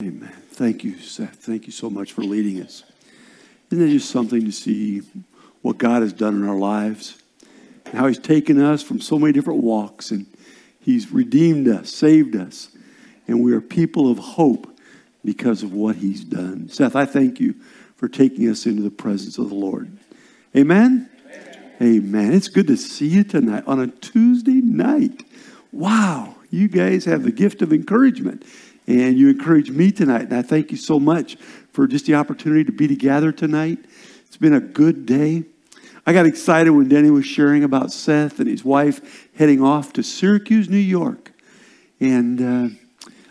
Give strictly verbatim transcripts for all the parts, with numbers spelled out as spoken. Amen. Thank you, Seth. Thank you so much for leading us. Isn't it just something to see what God has done in our lives? And how he's taken us from so many different walks, and he's redeemed us, saved us, and we are people of hope because of what he's done. Seth, I thank you for taking us into the presence of the Lord. Amen? Amen. Amen. It's good to see you tonight on a Tuesday night. Wow, you guys have the gift of encouragement. And you encourage me tonight. And I thank you so much for just the opportunity to be together tonight. It's been a good day. I got excited when Danny was sharing about Seth and his wife heading off to Syracuse, New York. And uh,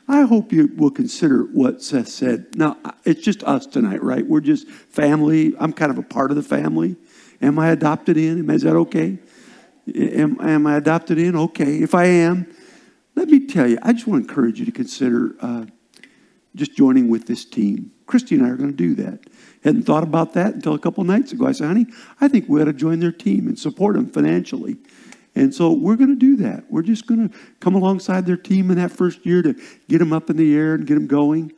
I hope you will consider what Seth said. Now, it's just us tonight, right? We're just family. I'm kind of a part of the family. Am I adopted in? Is that okay? Am, am I adopted in? Okay. If I am, let me tell you, I just want to encourage you to consider uh, just joining with this team. Christy and I are going to do that. Hadn't thought about that until a couple nights ago. I said, honey, I think we ought to join their team and support them financially. And so we're going to do that. We're just going to come alongside their team in that first year to get them up in the air and get them going.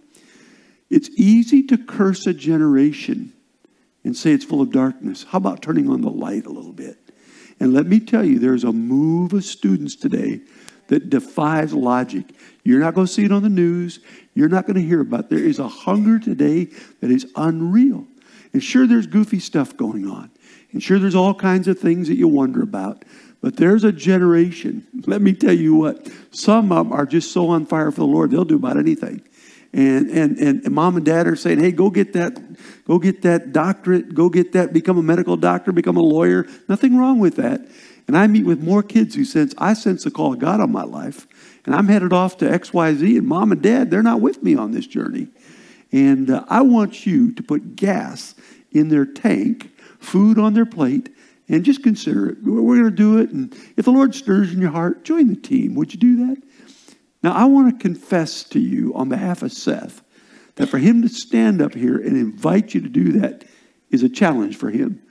It's easy to curse a generation and say it's full of darkness. How about turning on the light a little bit? And let me tell you, there's a move of students today that defies logic. You're not going to see it on the news. You're not going to hear about it. There is a hunger today that is unreal. And sure, there's goofy stuff going on. And sure, there's all kinds of things that you wonder about. But there's a generation, let me tell you what, some of them are just so on fire for the Lord, they'll do about anything. And and and mom and dad are saying, hey, go get that, go get that doctorate, go get that, become a medical doctor, become a lawyer. Nothing wrong with that. And I meet with more kids who sense, I sense the call of God on my life. And I'm headed off to X Y Z, and mom and dad, they're not with me on this journey. And uh, I want you to put gas in their tank, food on their plate, and just consider it. We're going to do it. And if the Lord stirs in your heart, join the team. Would you do that? Now, I want to confess to you on behalf of Seth that for him to stand up here and invite you to do that is a challenge for him,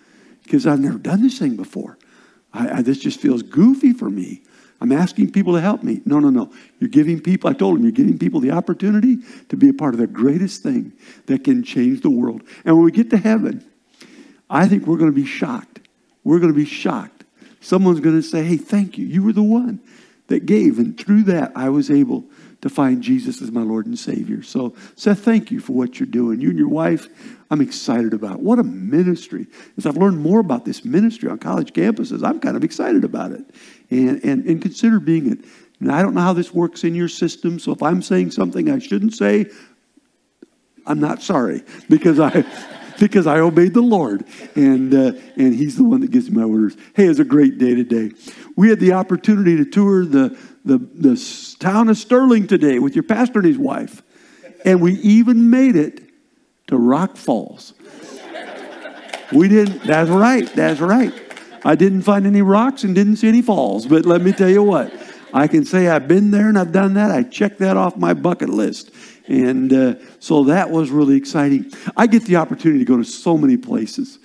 because I've never done this thing before. I, I, this just feels goofy for me. I'm asking people to help me. No, no, no. You're giving people, I told him, you're giving people the opportunity to be a part of the greatest thing that can change the world. And when we get to heaven, I think we're going to be shocked. We're going to be shocked. Someone's going to say, hey, thank you. You were the one that gave. And through that, I was able to find Jesus as my Lord and Savior. So, Seth, thank you for what you're doing. You and your wife, I'm excited about. What a ministry. As I've learned more about this ministry on college campuses, I'm kind of excited about it. And and, and consider being it. Now, I don't know how this works in your system, so if I'm saying something I shouldn't say, I'm not sorry, because I... because I obeyed the Lord, and uh, and he's the one that gives me my orders. Hey, it's a great day today. We had the opportunity to tour the, the, the town of Sterling today with your pastor and his wife, and we even made it to Rock Falls. We didn't, that's right, that's right. I didn't find any rocks and didn't see any falls, but let me tell you what. I can say I've been there and I've done that. I checked that off my bucket list. And uh, so that was really exciting. I get the opportunity to go to so many places.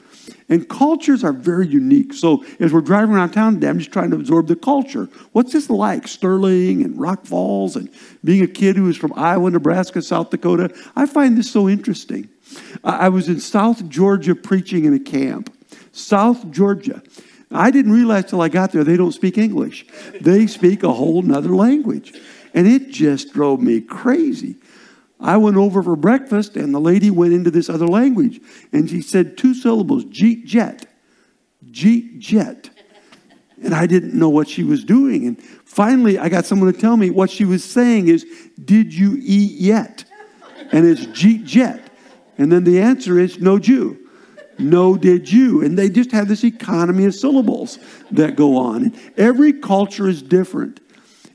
And cultures are very unique. So as we're driving around town today, I'm just trying to absorb the culture. What's this like? Sterling and Rock Falls, and being a kid who is from Iowa, Nebraska, South Dakota. I find this so interesting. I, I was in South Georgia preaching in a camp. South Georgia. I didn't realize till I got there they don't speak English. They speak a whole nother language. And it just drove me crazy. I went over for breakfast, and the lady went into this other language. And she said two syllables, jeet jet, jeet jet. And I didn't know what she was doing. And finally, I got someone to tell me what she was saying is, did you eat yet? And it's jeet jet. And then the answer is, no Jew. No, did you? And they just have this economy of syllables that go on. Every culture is different.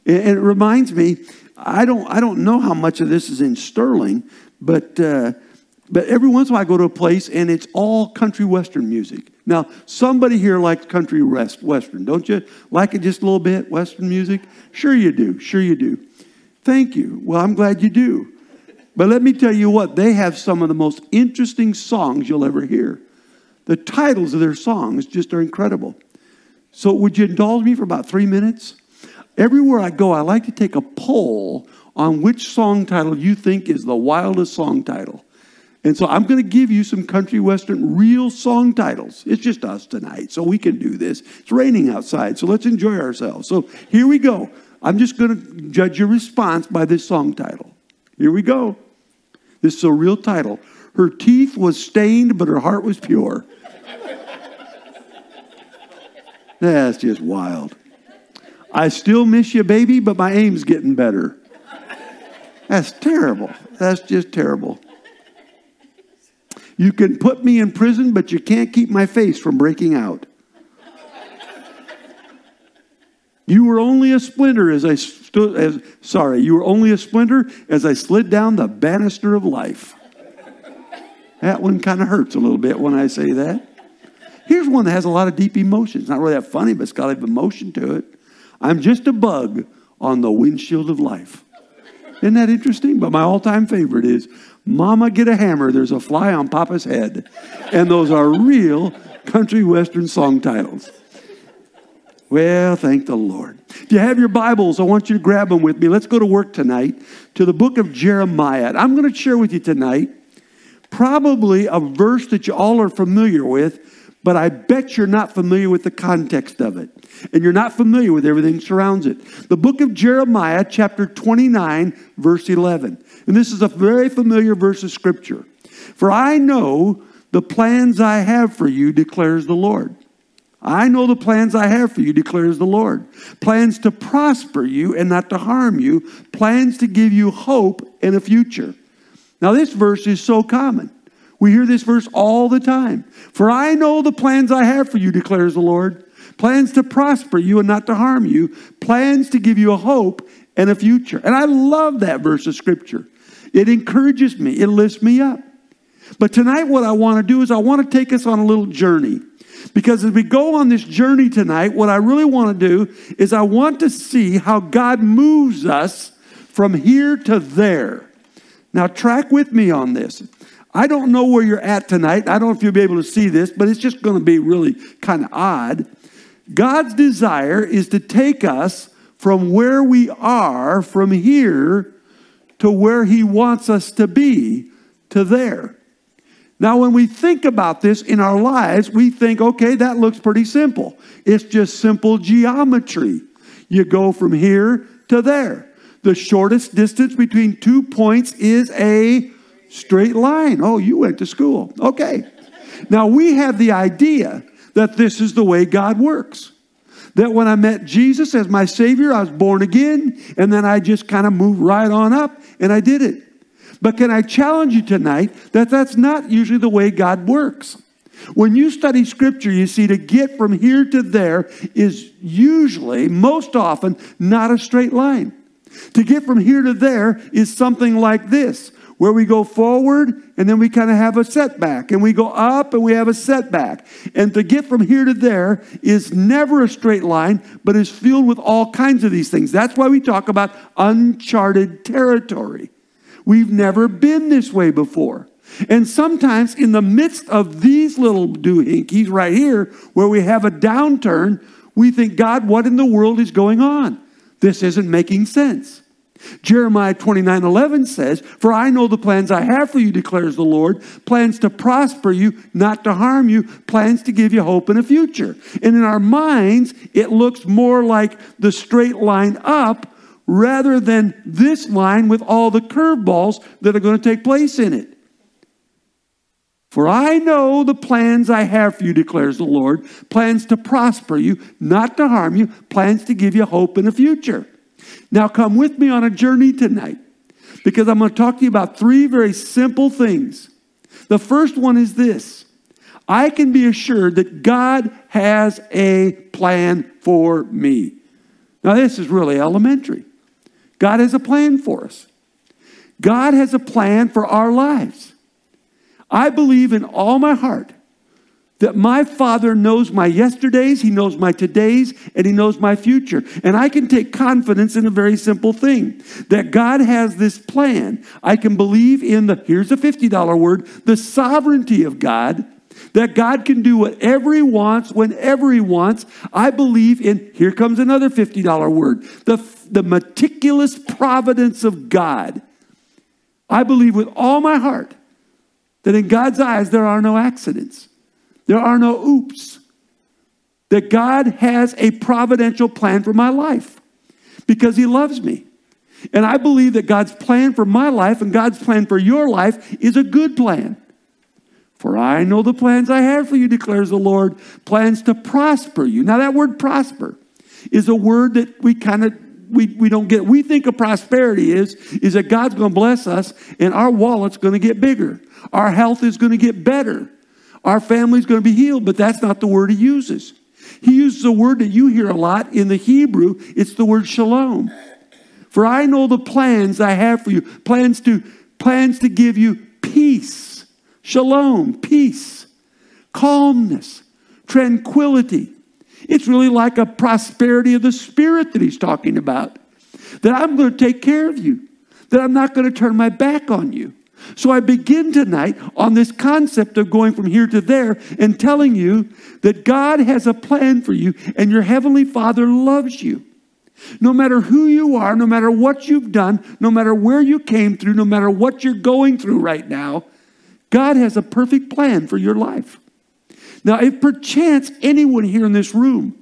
And it reminds me, I don't I don't know how much of this is in Sterling, but uh, but every once in a while I go to a place and it's all country western music. Now, somebody here likes country rest, western, don't you? Like it just a little bit, western music? Sure you do, sure you do. Thank you. Well, I'm glad you do. But let me tell you what, they have some of the most interesting songs you'll ever hear. The titles of their songs just are incredible. So would you indulge me for about three minutes? Everywhere I go, I like to take a poll on which song title you think is the wildest song title. And so I'm going to give you some country western real song titles. It's just us tonight, so we can do this. It's raining outside, so let's enjoy ourselves. So here we go. I'm just going to judge your response by this song title. Here we go. This is a real title. Her teeth was stained, but her heart was pure. That's just wild. I still miss you, baby, but my aim's getting better. That's terrible. That's just terrible. You can put me in prison, but you can't keep my face from breaking out. You were only a splinter as I stood, as, sorry, you were only a splinter as I slid down the banister of life. That one kind of hurts a little bit when I say that. Here's one that has a lot of deep emotion. It's not really that funny, but it's got a lot of emotion to it. I'm just a bug on the windshield of life. Isn't that interesting? But my all-time favorite is, Mama, get a hammer, there's a fly on Papa's head. And those are real country western song titles. Well, thank the Lord. If you have your Bibles, I want you to grab them with me. Let's go to work tonight to the book of Jeremiah. I'm going to share with you tonight probably a verse that you all are familiar with, but I bet you're not familiar with the context of it. And you're not familiar with everything that surrounds it. The book of Jeremiah, chapter twenty-nine, verse eleven. And this is a very familiar verse of Scripture. For I know the plans I have for you, declares the Lord. I know the plans I have for you, declares the Lord. Plans to prosper you and not to harm you. Plans to give you hope and a future. Now this verse is so common. We hear this verse all the time. For I know the plans I have for you, declares the Lord. Plans to prosper you and not to harm you. Plans to give you a hope and a future. And I love that verse of Scripture. It encourages me. It lifts me up. But tonight what I want to do is I want to take us on a little journey. Because as we go on this journey tonight, what I really want to do is I want to see how God moves us from here to there. Now track with me on this. I don't know where you're at tonight. I don't know if you'll be able to see this, but it's just going to be really kind of odd. God's desire is to take us from where we are, from here, to where He wants us to be, to there. Now, when we think about this in our lives, we think, okay, that looks pretty simple. It's just simple geometry. You go from here to there. The shortest distance between two points is a straight line. Oh, you went to school. Okay. Now we have the idea that this is the way God works. That when I met Jesus as my Savior, I was born again, and then I just kind of moved right on up, and I did it. But can I challenge you tonight that that's not usually the way God works? When you study Scripture, you see to get from here to there is usually, most often, not a straight line. To get from here to there is something like this, where we go forward and then we kind of have a setback. And we go up and we have a setback. And to get from here to there is never a straight line, but is filled with all kinds of these things. That's why we talk about uncharted territory. We've never been this way before. And sometimes in the midst of these little doohickeys right here, where we have a downturn, we think, God, what in the world is going on? This isn't making sense. Jeremiah twenty-nine eleven says, For I know the plans I have for you, declares the Lord, plans to prosper you, not to harm you, plans to give you hope and a future. And in our minds, it looks more like the straight line up rather than this line with all the curveballs that are going to take place in it. For I know the plans I have for you, declares the Lord, plans to prosper you, not to harm you, plans to give you hope and a future. Now come with me on a journey tonight, because I'm going to talk to you about three very simple things. The first one is this. I can be assured that God has a plan for me. Now this is really elementary. God has a plan for us. God has a plan for our lives. I believe in all my heart that my Father knows my yesterdays, He knows my todays, and He knows my future. And I can take confidence in a very simple thing, that God has this plan. I can believe in the, here's a fifty dollar word, the sovereignty of God, that God can do whatever he wants, whenever he wants. I believe in, here comes another fifty dollar word, the, the meticulous providence of God. I believe with all my heart that in God's eyes, there are no accidents. There are no oops. That God has a providential plan for my life because he loves me. And I believe that God's plan for my life and God's plan for your life is a good plan. For I know the plans I have for you, declares the Lord, plans to prosper you. Now that word prosper is a word that we kind of, we, we don't get. We think of prosperity is, is that God's going to bless us and our wallet's going to get bigger. Our health is going to get better. Our family's going to be healed, but that's not the word he uses. He uses a word that you hear a lot in the Hebrew. It's the word shalom. For I know the plans I have for you. Plans to, plans to give you peace. Shalom, peace, calmness, tranquility. It's really like a prosperity of the spirit that he's talking about. That I'm going to take care of you. That I'm not going to turn my back on you. So I begin tonight on this concept of going from here to there and telling you that God has a plan for you and your Heavenly Father loves you. No matter who you are, no matter what you've done, no matter where you came through, no matter what you're going through right now, God has a perfect plan for your life. Now, if perchance anyone here in this room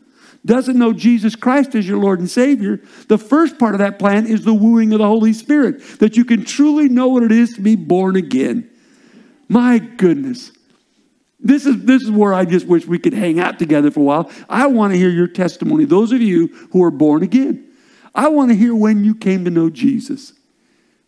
doesn't know Jesus Christ as your Lord and Savior, the first part of that plan is the wooing of the Holy Spirit, that you can truly know what it is to be born again. My goodness. This is, this is where I just wish we could hang out together for a while. I want to hear your testimony, those of you who are born again. I want to hear when you came to know Jesus.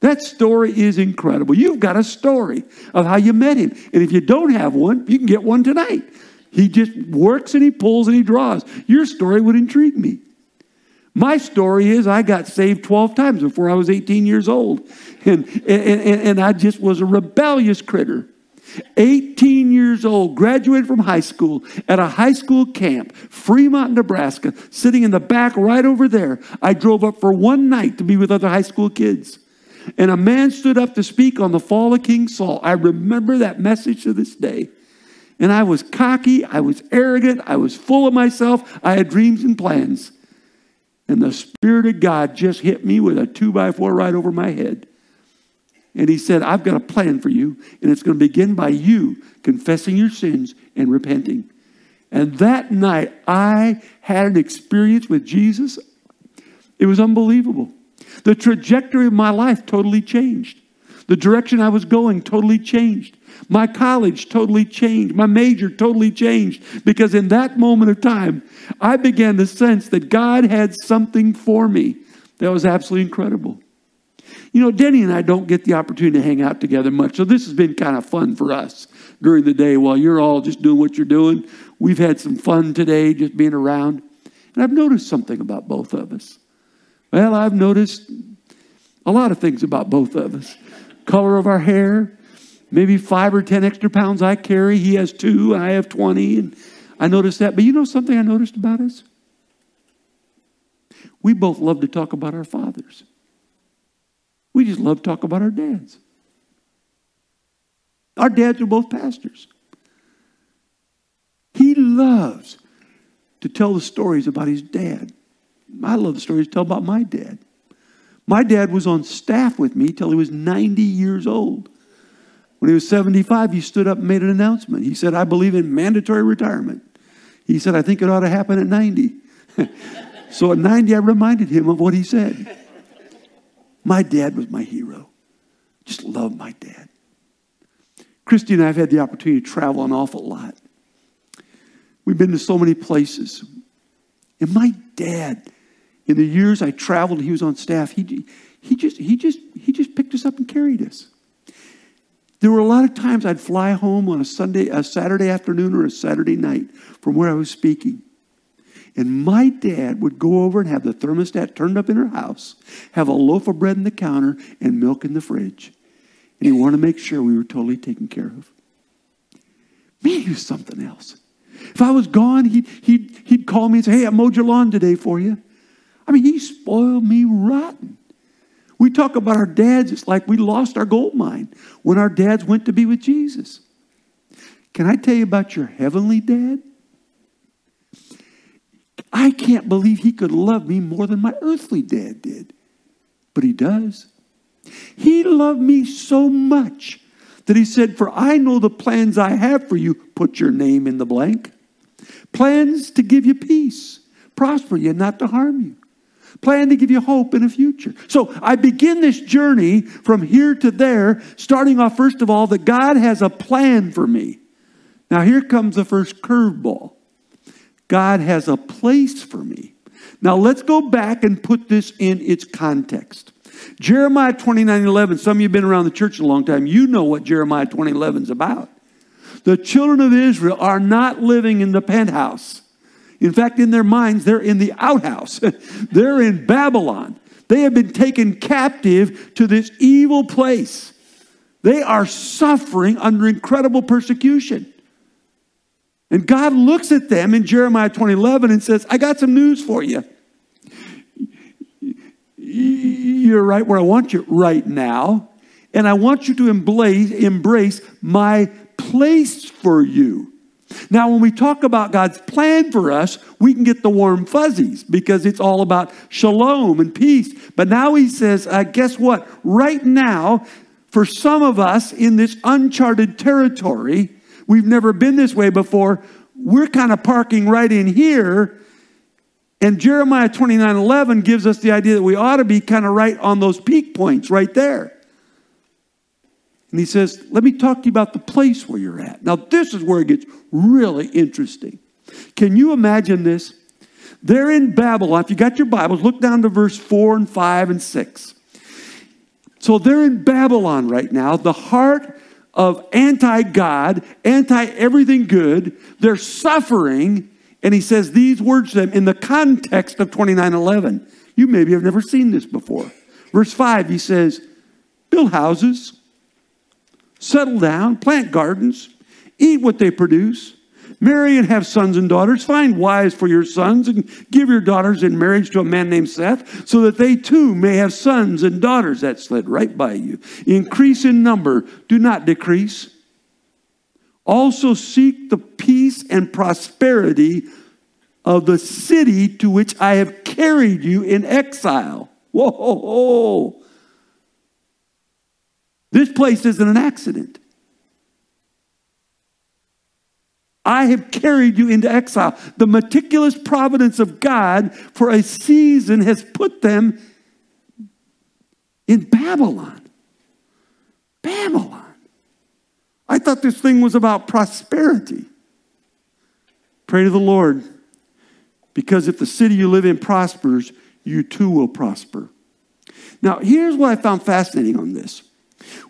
That story is incredible. You've got a story of how you met him. And if you don't have one, you can get one tonight. He just works and he pulls and he draws. Your story would intrigue me. My story is I got saved twelve times before I was eighteen years old. And, and, and, and I just was a rebellious critter. eighteen years old, graduated from high school at a high school camp, Fremont, Nebraska, sitting in the back right over there. I drove up for one night to be with other high school kids. And a man stood up to speak on the fall of King Saul. I remember that message to this day. And I was cocky, I was arrogant, I was full of myself, I had dreams and plans. And the Spirit of God just hit me with a two by four right over my head. And he said, I've got a plan for you, and it's going to begin by you confessing your sins and repenting. And that night, I had an experience with Jesus. It was unbelievable. The trajectory of my life totally changed. The direction I was going totally changed. My college totally changed. My major totally changed. Because in that moment of time, I began to sense that God had something for me that was absolutely incredible. You know, Denny and I don't get the opportunity to hang out together much, so this has been kind of fun for us during the day while you're all just doing what you're doing. We've had some fun today just being around, and I've noticed something about both of us. Well, I've noticed a lot of things about both of us. Color of our hair, maybe five or ten extra pounds I carry. He has two, I have twenty, and I noticed that. But you know something I noticed about us? We both love to talk about our fathers. We just love to talk about our dads. Our dads are both pastors. He loves to tell the stories about his dad. I love the stories to tell about my dad. My dad was on staff with me till he was ninety years old. When he was seventy-five, he stood up and made an announcement. He said, I believe in mandatory retirement. He said, I think it ought to happen at ninety. So at ninety, I reminded him of what he said. My dad was my hero. Just love my dad. Christy and I have had the opportunity to travel an awful lot. We've been to so many places. And my dad, in the years I traveled, he was on staff, he, he, just, he, just, he just picked us up and carried us. There were a lot of times I'd fly home on a Sunday, a Saturday afternoon or a Saturday night from where I was speaking. And my dad would go over and have the thermostat turned up in her house, have a loaf of bread on the counter and milk in the fridge. And he wanted to make sure we were totally taken care of. Man, he was something else. If I was gone, he'd, he'd, he'd call me and say, hey, I mowed your lawn today for you. I mean, he spoiled me rotten. We talk about our dads. It's like we lost our gold mine when our dads went to be with Jesus. Can I tell you about your heavenly dad? I can't believe he could love me more than my earthly dad did. But he does. He loved me so much that he said, "For I know the plans I have for you," put your name in the blank, "plans to give you peace, prosper you, not to harm you, plan to give you hope in a future." So I begin this journey from here to there, starting off, first of all, that God has a plan for me. Now here comes the first curveball. God has a place for me. Now let's go back and put this in its context. Jeremiah twenty-nine eleven. Some of you have been around the church a long time. You know what Jeremiah twenty eleven is about. The children of Israel are not living in the penthouse. In fact, in their minds, they're in the outhouse. They're in Babylon. They have been taken captive to this evil place. They are suffering under incredible persecution. And God looks at them in Jeremiah twenty eleven and says, "I got some news for you. You're right where I want you right now. And I want you to embrace, embrace my place for you." Now, when we talk about God's plan for us, we can get the warm fuzzies because it's all about shalom and peace. But now he says, uh, guess what? Right now, for some of us in this uncharted territory, we've never been this way before. We're kind of parking right in here. And Jeremiah twenty-nine eleven gives us the idea that we ought to be kind of right on those peak points right there. And he says, let me talk to you about the place where you're at. Now, this is where it gets really interesting. Can you imagine this? They're in Babylon. If you got your Bibles, look down to verse four and five and six. So they're in Babylon right now, the heart of anti-God, anti-everything good. They're suffering. And he says these words to them in the context of twenty-nine eleven. You maybe have never seen this before. Verse five, he says, build houses, settle down, plant gardens, eat what they produce, marry and have sons and daughters, find wives for your sons, and give your daughters in marriage to a man named Seth, so that they too may have sons and daughters. That slid right by you. Increase in number, do not decrease. Also seek the peace and prosperity of the city to which I have carried you in exile. Whoa, whoa, whoa. This place isn't an accident. I have carried you into exile. The meticulous providence of God for a season has put them in Babylon. Babylon. I thought this thing was about prosperity. Pray to the Lord, because if the city you live in prospers, you too will prosper. Now, here's what I found fascinating on this.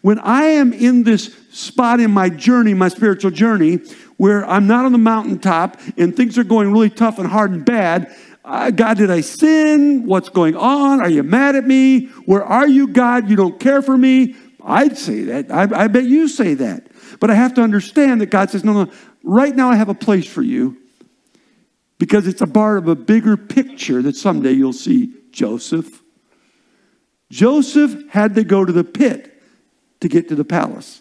When I am in this spot in my journey, my spiritual journey, where I'm not on the mountaintop and things are going really tough and hard and bad, uh, God, did I sin? What's going on? Are you mad at me? Where are you, God? You don't care for me. I'd say that. I, I bet you say that. But I have to understand that God says, no, no, right now I have a place for you because it's a part of a bigger picture that someday you'll see. Joseph. Joseph had to go to the pit to get to the palace.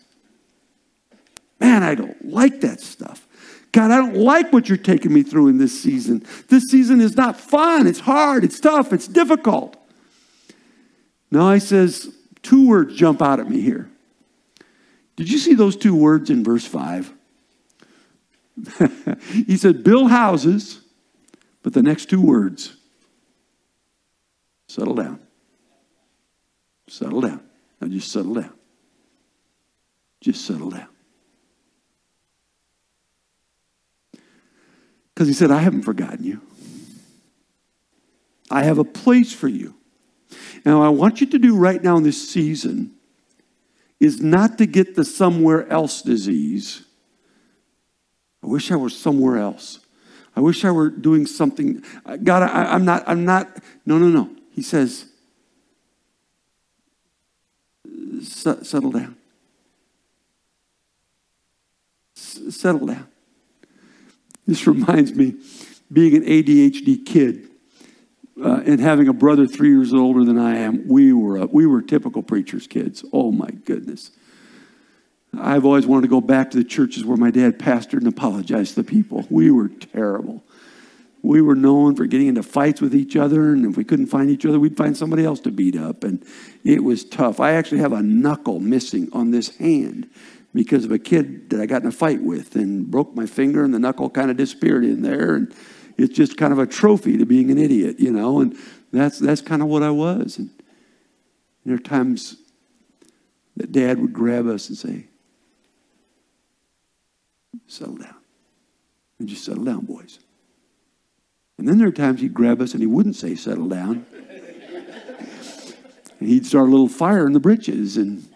Man, I don't like that stuff. God, I don't like what you're taking me through in this season. This season is not fun. It's hard. It's tough. It's difficult. Now he says, two words jump out at me here. Did you see those two words in verse five? He said, build houses, but the next two words, settle down. Settle down. Now just settle down. Just settle down. Because he said, I haven't forgotten you. I have a place for you. Now, what I want you to do right now in this season is not to get the somewhere else disease. I wish I were somewhere else. I wish I were doing something. God, I, I'm not, I'm not. No, no, no. He says, settle down. S- settle down. This reminds me, being an A D H D kid uh, and having a brother three years older than I am, we were uh, we were typical preacher's kids. Oh my goodness. I've always wanted to go back to the churches where my dad pastored and apologize to the people. We were terrible. We were known for getting into fights with each other, and if we couldn't find each other, we'd find somebody else to beat up, and it was tough. I actually have a knuckle missing on this hand because of a kid that I got in a fight with and broke my finger, and the knuckle kind of disappeared in there, and it's just kind of a trophy to being an idiot, you know, and that's that's kind of what I was. And there are times that Dad would grab us and say, settle down. And just settle down, boys. And then there are times he'd grab us and he wouldn't say settle down. And he'd start a little fire in the britches. And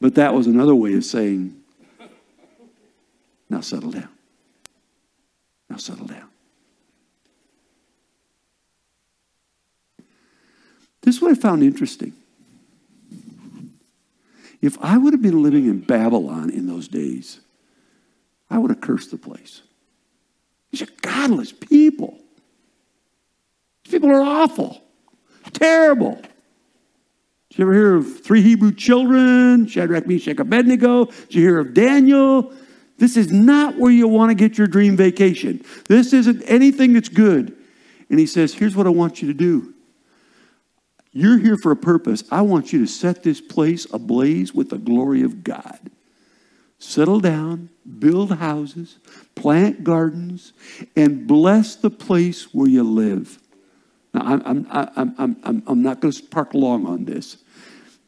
but that was another way of saying, now settle down. Now settle down. This is what I found interesting. If I would have been living in Babylon in those days, I would have cursed the place. These are godless people. These people are awful, terrible. Did you ever hear of three Hebrew children, Shadrach, Meshach, Abednego? Did you hear of Daniel? This is not where you want to get your dream vacation. This isn't anything that's good. And he says, here's what I want you to do. You're here for a purpose. I want you to set this place ablaze with the glory of God. Settle down, build houses, plant gardens, and bless the place where you live. Now, I'm, I'm, I'm, I'm, I'm, I'm not going to park long on this,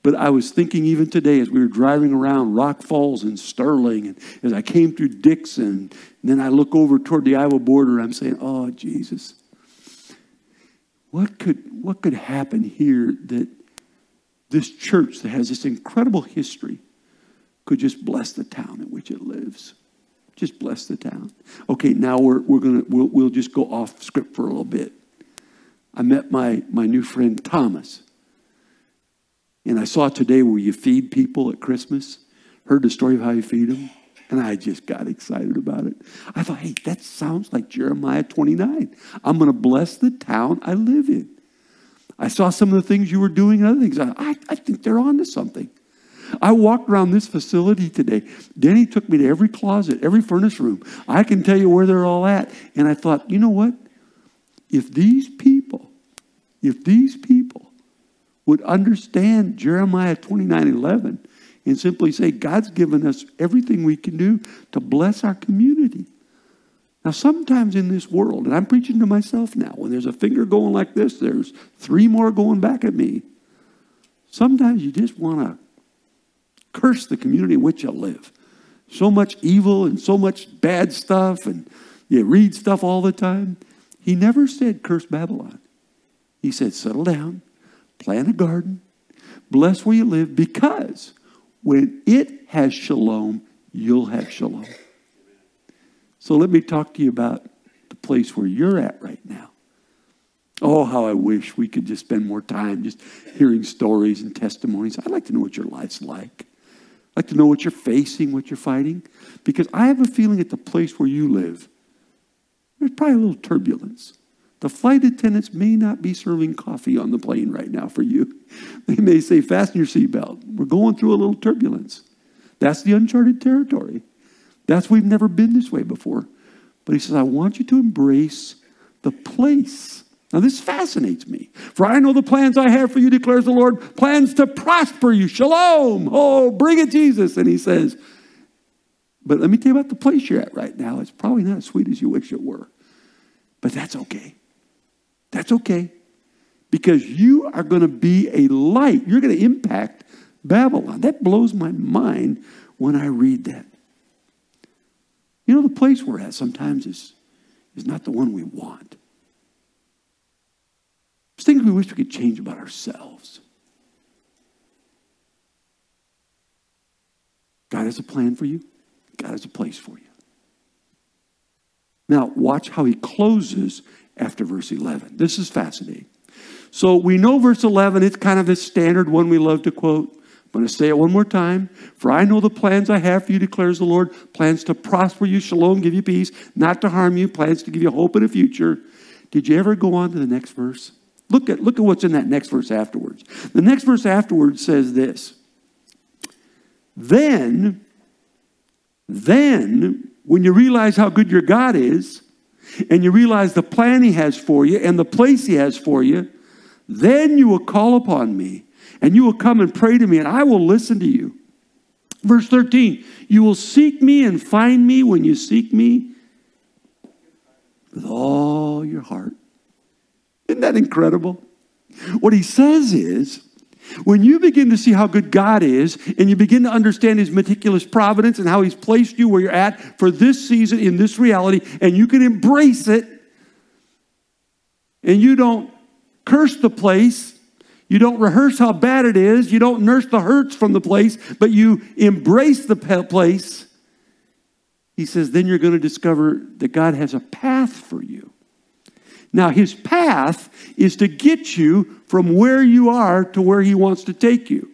but I was thinking even today as we were driving around Rock Falls and Sterling, and as I came through Dixon, and then I look over toward the Iowa border, I'm saying, oh, Jesus. What could what could happen here that this church that has this incredible history could just bless the town in which it lives? Just bless the town. Okay, now we're we're gonna we'll we'll just go off script for a little bit. I met my my new friend Thomas, and I saw today where you feed people at Christmas. Heard the story of how you feed them, and I just got excited about it. I thought, hey, that sounds like Jeremiah twenty-nine. I'm going to bless the town I live in. I saw some of the things you were doing and other things. I, I, I think they're on to something. I walked around this facility today. Denny took me to every closet, every furnace room. I can tell you where they're all at. And I thought, you know what? If these people, if these people would understand Jeremiah twenty-nine eleven, and simply say, God's given us everything we can do to bless our community. Now, sometimes in this world, and I'm preaching to myself now, when there's a finger going like this, there's three more going back at me. Sometimes you just want to curse the community in which you live. So much evil and so much bad stuff, and you read stuff all the time. He never said, curse Babylon. He said, settle down, plant a garden, bless where you live, because when it has shalom, you'll have shalom. So let me talk to you about the place where you're at right now. Oh, how I wish we could just spend more time just hearing stories and testimonies. I'd like to know what your life's like. I'd like to know what you're facing, what you're fighting. Because I have a feeling at the place where you live, there's probably a little turbulence. The flight attendants may not be serving coffee on the plane right now for you. They may say, fasten your seatbelt. We're going through a little turbulence. That's the uncharted territory. That's we've never been this way before. But he says, I want you to embrace the place. Now this fascinates me. For I know the plans I have for you, declares the Lord, plans to prosper you. Shalom. Oh, bring it, Jesus. And he says, but let me tell you about the place you're at right now. It's probably not as sweet as you wish it were. But that's okay. That's okay. Because you are going to be a light. You're going to impact Babylon. That blows my mind when I read that. You know, the place we're at sometimes is, is not the one we want. There's things we wish we could change about ourselves. God has a plan for you. God has a place for you. Now, watch how he closes after verse eleven. This is fascinating. So we know verse eleven, it's kind of this standard one we love to quote. I'm going to say it one more time. For I know the plans I have for you, declares the Lord. Plans to prosper you, shalom, give you peace, not to harm you, plans to give you hope in a future. Did you ever go on to the next verse? Look at, look at what's in that next verse afterwards. The next verse afterwards says this. Then, then, when you realize how good your God is, and you realize the plan He has for you and the place He has for you, then you will call upon me, and you will come and pray to me, and I will listen to you. Verse thirteen, you will seek me and find me when you seek me with all your heart. Isn't that incredible? What he says is, when you begin to see how good God is, and you begin to understand His meticulous providence and how He's placed you where you're at for this season in this reality, and you can embrace it, and you don't curse the place, you don't rehearse how bad it is, you don't nurse the hurts from the place, but you embrace the place, he says, then you're going to discover that God has a path for you. Now, His path is to get you from where you are to where He wants to take you.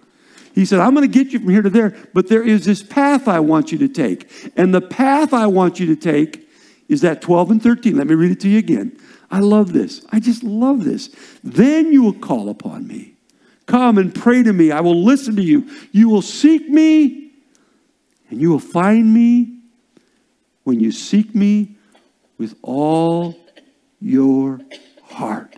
He said, I'm going to get you from here to there, but there is this path I want you to take. And the path I want you to take is that twelve and thirteen. Let me read it to you again. I love this. I just love this. Then you will call upon me. Come and pray to me. I will listen to you. You will seek me, and you will find me when you seek me with all your heart.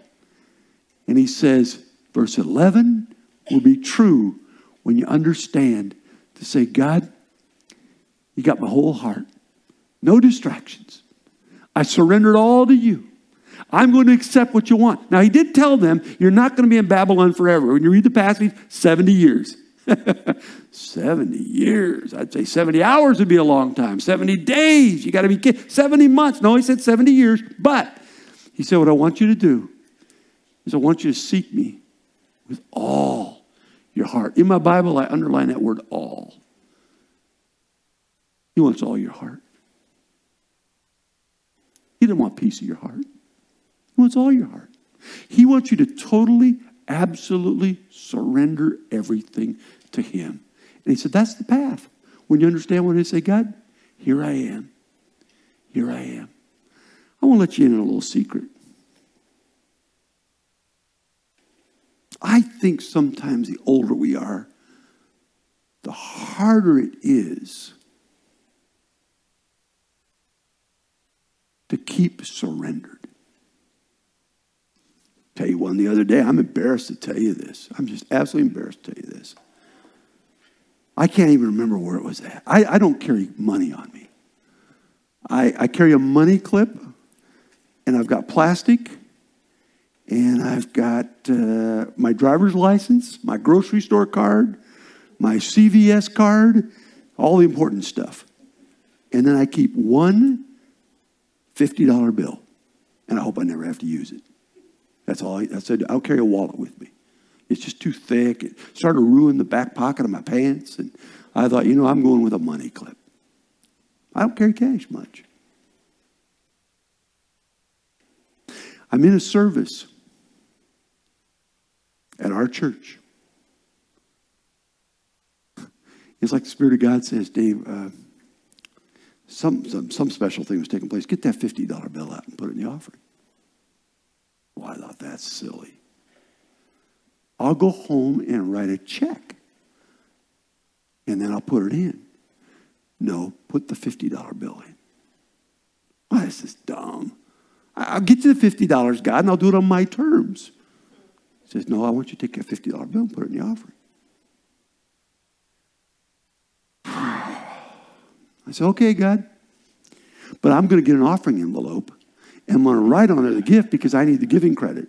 And he says, verse eleven will be true when you understand to say, God, you got my whole heart. No distractions. I surrendered all to you. I'm going to accept what you want. Now, he did tell them, you're not going to be in Babylon forever. When you read the passage, seventy years. seventy years. I'd say seventy hours would be a long time. seventy days. You got to be kidding. seventy months. No, he said seventy years. But he said, what I want you to do is I want you to seek me with all your heart. In my Bible, I underline that word all. He wants all your heart. He doesn't want a piece of your heart. He wants all your heart. He wants you to totally, absolutely surrender everything to Him. And he said, that's the path. When you understand what it is, say, God, here I am. Here I am. I want to let you in on a little secret. I think sometimes the older we are, the harder it is to keep surrendered. I'll tell you one the other day, I'm embarrassed to tell you this. I'm just absolutely embarrassed to tell you this. I can't even remember where it was at. I, I don't carry money on me. I, I carry a money clip. And I've got plastic, and I've got uh, my driver's license, my grocery store card, my C V S card, all the important stuff. And then I keep one fifty dollar bill, and I hope I never have to use it. That's all I, that's all I do. I don't carry a wallet with me. It's just too thick. It started to ruin the back pocket of my pants, and I thought, you know, I'm going with a money clip. I don't carry cash much. I'm in a service at our church. It's like the Spirit of God says, Dave, uh, some, some some special thing was taking place. Get that fifty dollar bill out and put it in the offering. Well, I thought, that's silly. I'll go home and write a check, and then I'll put it in. No, put the fifty dollar bill in. Why, this is dumb. I'll get you the fifty dollars, God, and I'll do it on my terms. He says, no, I want you to take a fifty dollar bill and put it in the offering. I said, okay, God. But I'm going to get an offering envelope, and I'm going to write on it a gift because I need the giving credit.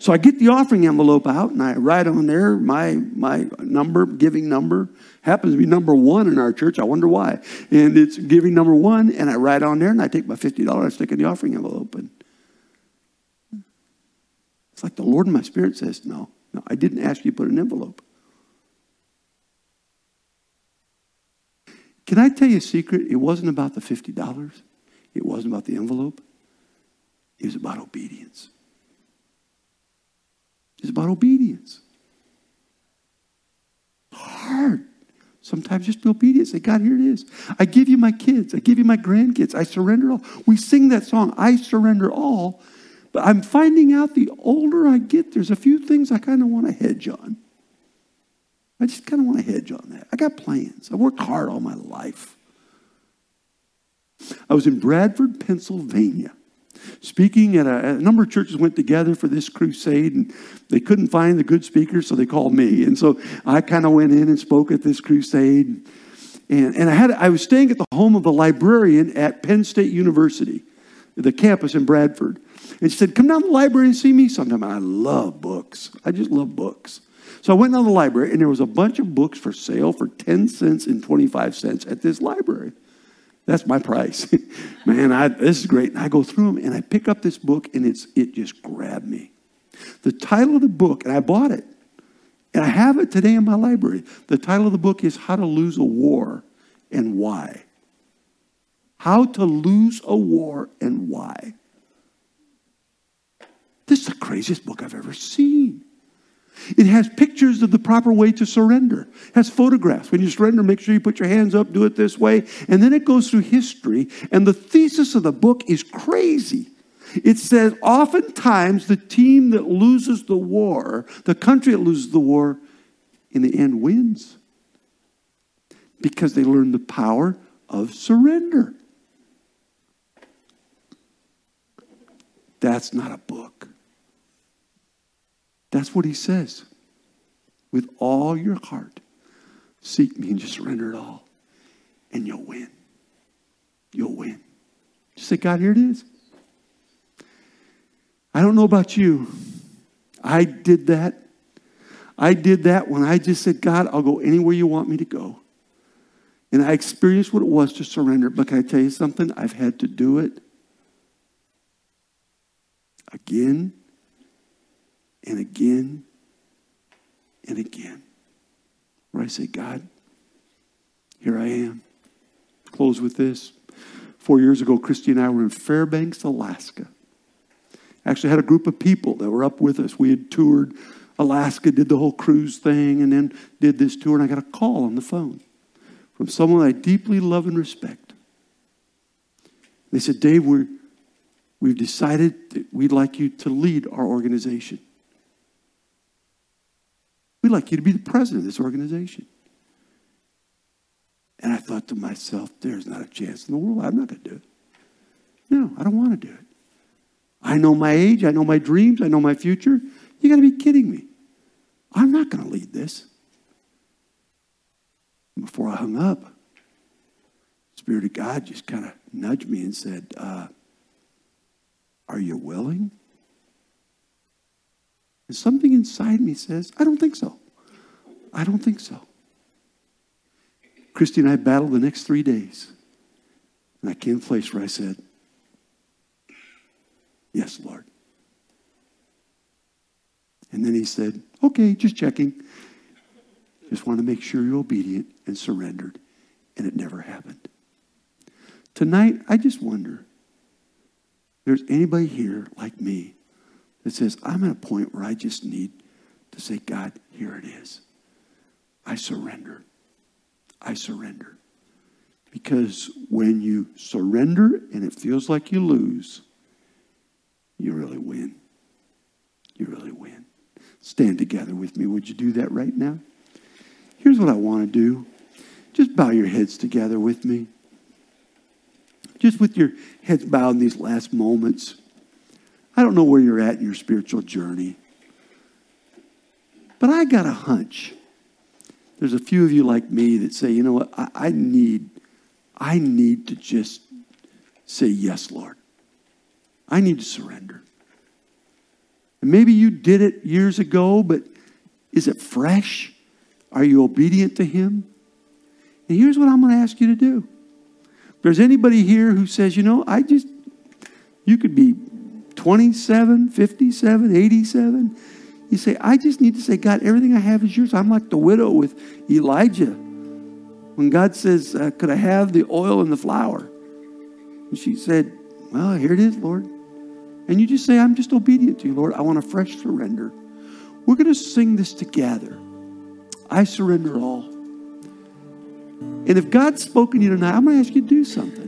So I get the offering envelope out, and I write on there my my number, giving number. Happens to be number one in our church. I wonder why. And it's giving number one, and I write on there, and I take my fifty dollars, I stick in the offering envelope. And it's like the Lord in my spirit says, no, no, I didn't ask you to put an envelope. Can I tell you a secret? It wasn't about the fifty dollars. It wasn't about the envelope. It was about obedience. It's about obedience. Hard. Sometimes just be obedient. Say, God, here it is. I give you my kids. I give you my grandkids. I surrender all. We sing that song, I surrender all. But I'm finding out the older I get, there's a few things I kind of want to hedge on. I just kind of want to hedge on that. I got plans. I worked hard all my life. I was in Bradford, Pennsylvania, speaking at a, a number of churches went together for this crusade, and they couldn't find the good speaker, so they called me. And so I kind of went in and spoke at this crusade. And, and I had I was staying at the home of a librarian at Penn State University, the campus in Bradford. And she said, come down to the library and see me sometime. And I love books. I just love books. So I went down to the library, and there was a bunch of books for sale for ten cents and twenty-five cents at this library. That's my price. Man, I, this is great. And I go through them, and I pick up this book, and it's it just grabbed me. The title of the book, and I bought it, and I have it today in my library. The title of the book is How to Lose a War and Why. How to Lose a War and Why. This is the craziest book I've ever seen. It has pictures of the proper way to surrender. It has photographs. When you surrender, make sure you put your hands up, do it this way. And then it goes through history. And the thesis of the book is crazy. It says, oftentimes, the team that loses the war, the country that loses the war, in the end wins. Because they learn the power of surrender. That's not a book. That's what he says. With all your heart, seek me and just surrender it all. And you'll win. You'll win. Just say, God, here it is. I don't know about you. I did that. I did that when I just said, God, I'll go anywhere you want me to go. And I experienced what it was to surrender. But can I tell you something? I've had to do it again and again and again, where I say, God, here I am. Close with this. Four years ago, Christy and I were in Fairbanks, Alaska. Actually had a group of people that were up with us. We had toured Alaska, did the whole cruise thing, and then did this tour, and I got a call on the phone from someone I deeply love and respect. They said, Dave, we're We've decided that we'd like you to lead our organization. We'd like you to be the president of this organization. And I thought to myself, there's not a chance in the world. I'm not going to do it. No, I don't want to do it. I know my age. I know my dreams. I know my future. You got to be kidding me. I'm not going to lead this. And before I hung up, the Spirit of God just kind of nudged me and said, uh, Are you willing? And something inside me says, I don't think so. I don't think so. Christy and I battled the next three days. And I came to a place where I said, yes, Lord. And then he said, okay, just checking. Just want to make sure you're obedient and surrendered. And it never happened. Tonight, I just wonder, there's anybody here like me that says, I'm at a point where I just need to say, God, here it is. I surrender. I surrender. Because when you surrender and it feels like you lose, you really win. You really win. Stand together with me. Would you do that right now? Here's what I want to do. Just bow your heads together with me. Just with your heads bowed in these last moments. I don't know where you're at in your spiritual journey. But I got a hunch. There's a few of you like me that say, you know what, I, I need, I need to just say, yes, Lord. I need to surrender. And maybe you did it years ago, but is it fresh? Are you obedient to Him? And here's what I'm going to ask you to do. If there's anybody here who says, you know, I just, you could be twenty-seven, fifty-seven, eighty-seven. You say, I just need to say, God, everything I have is yours. I'm like the widow with Elijah. When God says, uh, could I have the oil and the flour? And she said, well, here it is, Lord. And you just say, I'm just obedient to you, Lord. I want a fresh surrender. We're going to sing this together. I surrender all. And if God's spoken to you tonight, I'm going to ask you to do something.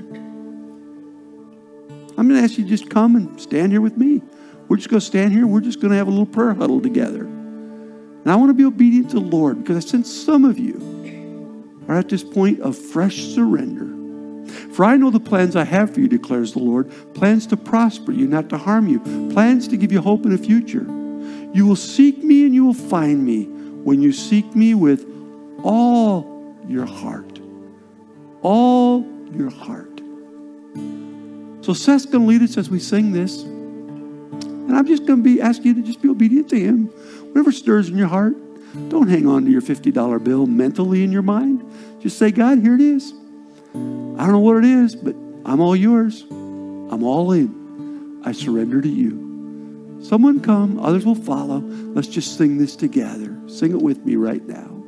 I'm going to ask you to just come and stand here with me. We're just going to stand here. We're just going to have a little prayer huddle together. And I want to be obedient to the Lord, because I sense some of you are at this point of fresh surrender. For I know the plans I have for you, declares the Lord, plans to prosper you, not to harm you, plans to give you hope in a future. You will seek me and you will find me when you seek me with all your heart. All your heart. So Seth's going to lead us as we sing this. And I'm just going to be asking you to just be obedient to him. Whatever stirs in your heart, don't hang on to your fifty dollar bill mentally in your mind. Just say, God, here it is. I don't know what it is, but I'm all yours. I'm all in. I surrender to you. Someone come, others will follow. Let's just sing this together. Sing it with me right now.